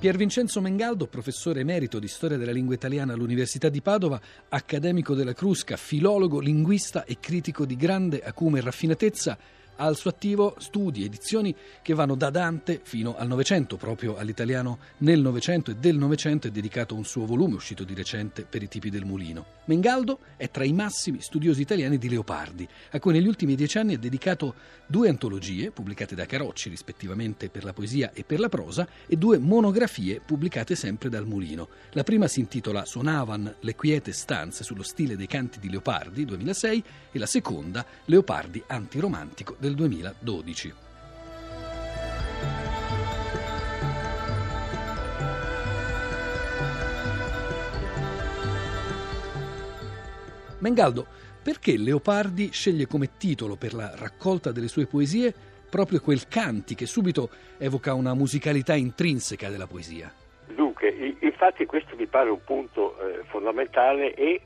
Pier Vincenzo Mengaldo, professore emerito di storia della lingua italiana all'Università di Padova, accademico della Crusca, filologo, linguista e critico di grande acume e raffinatezza, ha al suo attivo studi, edizioni che vanno da Dante fino al Novecento. Proprio all'italiano nel Novecento e del Novecento è dedicato un suo volume, uscito di recente, per i tipi del Mulino. Mengaldo è tra i massimi studiosi italiani di Leopardi, a cui negli ultimi 10 anni è dedicato 2 antologie, pubblicate da Carocci rispettivamente per la poesia e per la prosa, e 2 monografie pubblicate sempre dal Mulino. La prima si intitola Suonavan le quiete stanze, sullo stile dei canti di Leopardi, 2006, e la seconda Leopardi antiromantico, del 2012. Mengaldo, perché Leopardi sceglie come titolo per la raccolta delle sue poesie proprio quel canti che subito evoca una musicalità intrinseca della poesia? Dunque, infatti questo mi pare un punto fondamentale e,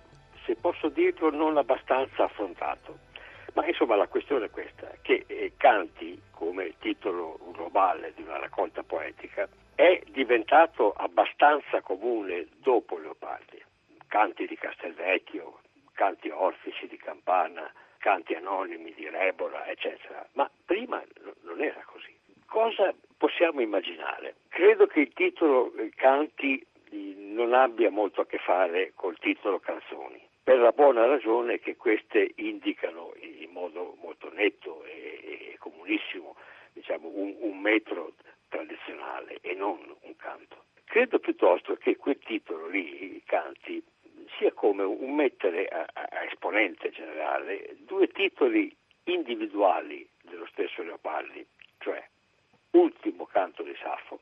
se posso dirlo, non abbastanza affrontato. Ma insomma la questione è questa, che canti, come titolo globale di una raccolta poetica, è diventato abbastanza comune dopo Leopardi. Canti di Castelvecchio, canti orfici di Campana, canti anonimi di Rebola, eccetera. Ma prima non era così. Cosa possiamo immaginare? Credo che il titolo canti non abbia molto a che fare col titolo canzoni, per la buona ragione che queste indicano in modo molto netto e comunissimo, diciamo, un metro tradizionale e non un canto. Credo piuttosto che quel titolo lì, i canti, sia come un mettere a esponente generale 2 titoli individuali dello stesso Leopardi, cioè Ultimo canto di Saffo,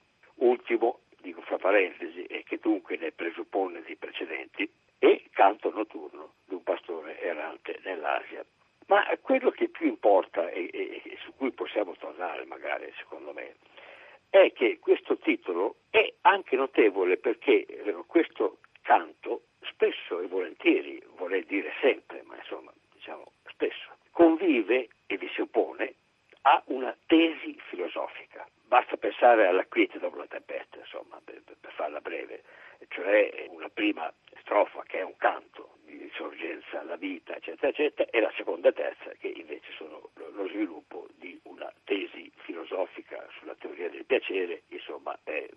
ultimo, dico fra parentesi, e che dunque ne presuppone dei precedenti, e Canto notturno di un pastore errante nell'Asia. Ma quello che più importa e su cui possiamo tornare magari, secondo me, è che questo titolo è anche notevole perché questo canto spesso e volentieri, vorrei dire sempre, ma insomma diciamo spesso, convive e vi si oppone a una tesi filosofica. Basta pensare alla quiete dopo la tempesta, insomma, per farla breve, cioè una prima strofa che è un canto di risorgenza alla vita, eccetera, eccetera, e la seconda e terza che invece sono lo sviluppo di una tesi filosofica sulla teoria del piacere, insomma, è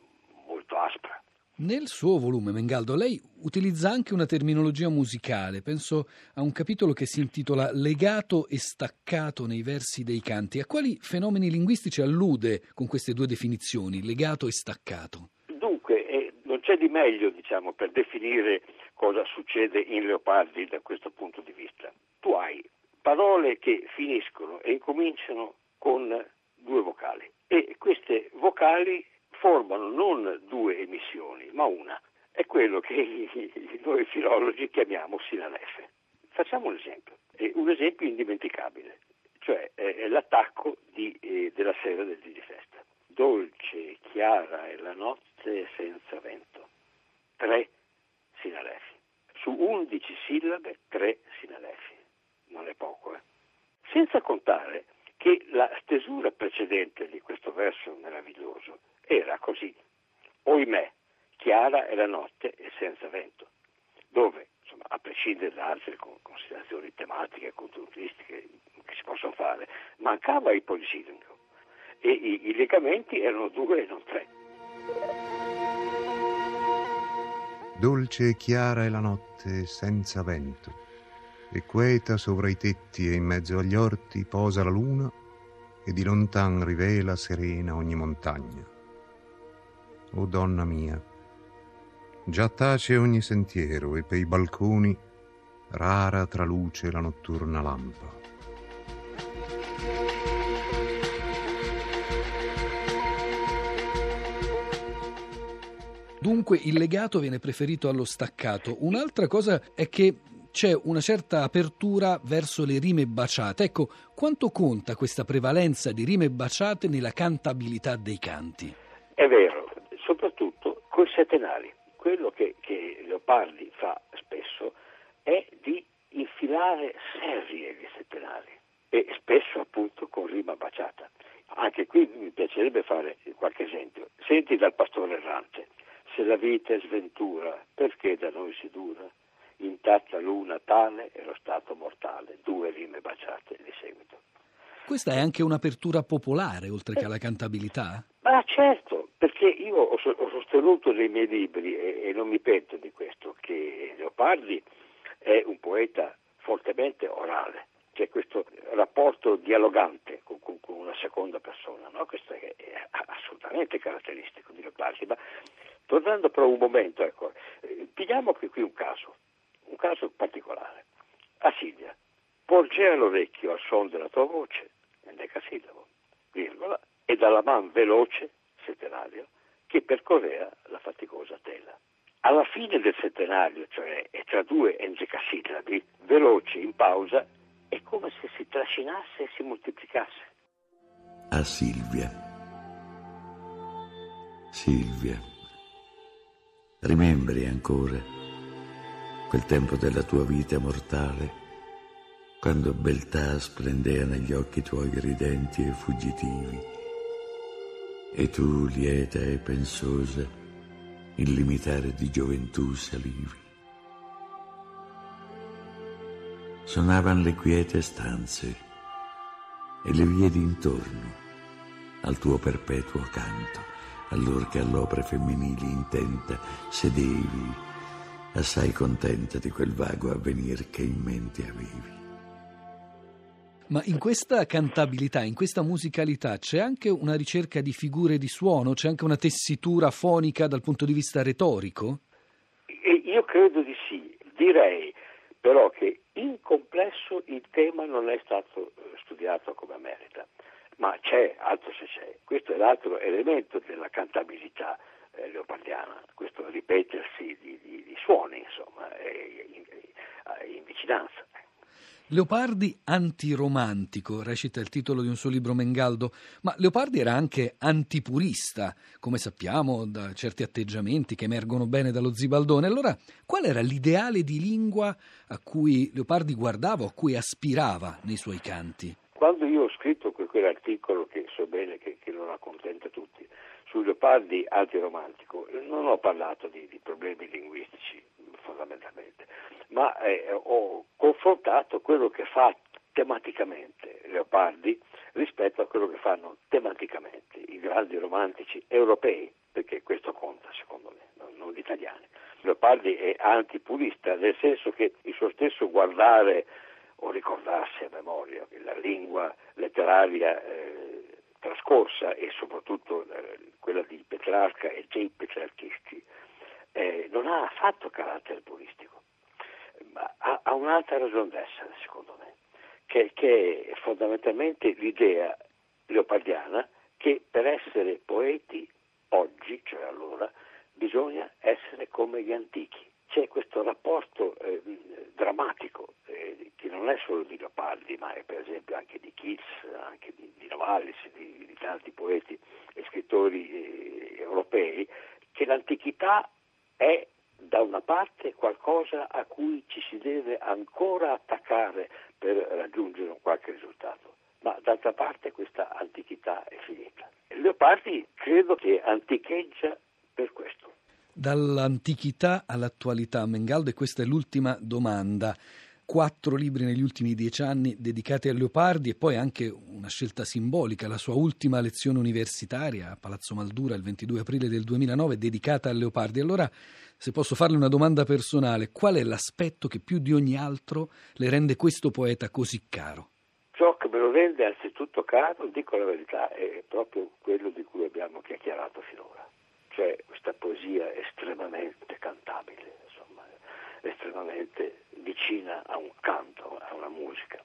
molto aspra. Nel suo volume, Mengaldo, lei utilizza anche una terminologia musicale. Penso a un capitolo che si intitola Legato e staccato nei versi dei canti. A quali fenomeni linguistici allude con queste 2 definizioni, legato e staccato? Dunque, non c'è di meglio, diciamo, per definire cosa succede in Leopardi da questo punto di vista. Tu hai parole che finiscono e incominciano con 2 vocali e queste vocali formano non 2 emissioni, ma una. È quello che noi filologi chiamiamo sinalefe. Facciamo un esempio, indimenticabile, cioè l'attacco della sera del dì di festa. Dolce, chiara è la notte senza vento. 3 sinalefi. Su 11 sillabe, 3 sinalefi. Non è poco, eh? Senza contare che la stesura precedente di questo verso meraviglioso era così: oimè, chiara è la notte e senza vento, dove, insomma, a prescindere da altre considerazioni tematiche e contenutristiche che si possono fare, mancava il polisillico e i legamenti erano 2 e non 3. Dolce e chiara è la notte senza vento, e queta sovra i tetti e in mezzo agli orti posa la luna e di lontan rivela serena ogni montagna. O donna mia, già tace ogni sentiero e per i balconi rara traluce la notturna lampa. Dunque il legato viene preferito allo staccato. Un'altra cosa è che c'è una certa apertura verso le rime baciate. Ecco, quanto conta questa prevalenza di rime baciate nella cantabilità dei canti? È vero. Soprattutto coi settenari. Quello che Leopardi fa spesso è di infilare serie di settenari e spesso appunto con rima baciata. Anche qui mi piacerebbe fare qualche esempio. Senti dal pastore errante: se la vita è sventura, perché da noi si dura? Intatta l'una tale e lo stato mortale. Due rime baciate di seguito. Questa è anche un'apertura popolare, oltre che alla cantabilità? Ma certo, perché io ho sostenuto nei miei libri, e non mi pento di questo, che Leopardi è un poeta fortemente orale. C'è questo rapporto dialogante con una seconda persona, no? Questo è assolutamente caratteristico di Leopardi. Ma tornando però un momento, ecco, pigliamo qui un caso particolare. A Silvia: porgea l'orecchio al son della tua voce, nel decasillabo, virgola, e dalla man veloce, settenario, che percorrea la faticosa tela. Alla fine del settenario, cioè è tra due endecasillabi, veloce, in pausa, è come se si trascinasse e si moltiplicasse. A Silvia. Silvia, rimembri ancora quel tempo della tua vita mortale, quando beltà splendea negli occhi tuoi ridenti e fuggitivi, e tu, lieta e pensosa, in limitare di gioventù salivi. Suonavan le quiete stanze e le vie d'intorno al tuo perpetuo canto, allor che all'opera femminili intenta sedevi, assai contenta di quel vago avvenir che in mente avevi. Ma in questa cantabilità, in questa musicalità, c'è anche una ricerca di figure di suono, c'è anche una tessitura fonica dal punto di vista retorico? Io credo di sì. Direi però che in complesso il tema non è stato studiato come merita, ma c'è, altro se c'è. Questo è l'altro elemento della cantabilità leopardiana, questo ripetersi di suoni, insomma, in vicinanza. Leopardi antiromantico, recita il titolo di un suo libro Mengaldo, ma Leopardi era anche antipurista, come sappiamo da certi atteggiamenti che emergono bene dallo Zibaldone. Allora, qual era l'ideale di lingua a cui Leopardi guardava, a cui aspirava nei suoi canti? Quando io ho scritto quell'articolo, che so bene che non accontenta tutti, su Leopardi antiromantico, non ho parlato di problemi linguistici fondamentalmente, ma ho confrontato quello che fa tematicamente Leopardi rispetto a quello che fanno tematicamente i grandi romantici europei, perché questo conta secondo me, non gli italiani. Leopardi è antipurista, nel senso che il suo stesso guardare o ricordarsi a memoria la lingua letteraria trascorsa, e soprattutto quella di Petrarca e dei petrarchisti, non ha affatto carattere puristico, ma ha un'altra ragione d'essere, secondo me, che è fondamentalmente l'idea leopardiana che per essere poeti oggi, cioè allora, bisogna essere come gli antichi. C'è questo rapporto drammatico, che non è solo di Leopardi, ma è per esempio anche di Kitz, anche di Novalis, di tanti poeti e scrittori europei, che l'antichità è da una parte qualcosa a cui ci si deve ancora attaccare per raggiungere un qualche risultato, ma d'altra parte questa antichità è finita. Leopardi credo che anticheggia per questo. Dall'antichità all'attualità, Mengaldo, e questa è l'ultima domanda. 4 libri negli ultimi 10 anni dedicati a Leopardi, e poi anche una scelta simbolica, la sua ultima lezione universitaria a Palazzo Maldura il 22 aprile del 2009 dedicata a Leopardi. Allora, se posso farle una domanda personale, qual è l'aspetto che più di ogni altro le rende questo poeta così caro? Ciò che me lo rende anzitutto caro, dico la verità, è proprio quello di cui abbiamo chiacchierato finora. Cioè questa poesia estremamente cantabile, insomma, estremamente vicina a un canto, a una musica.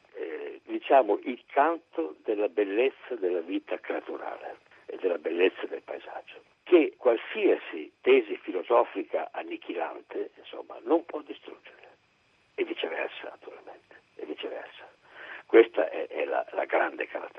Diciamo il canto della bellezza della vita creaturale e della bellezza del paesaggio, che qualsiasi tesi filosofica annichilante, insomma, non può distruggere, e viceversa naturalmente, e viceversa. Questa è la grande caratteristica.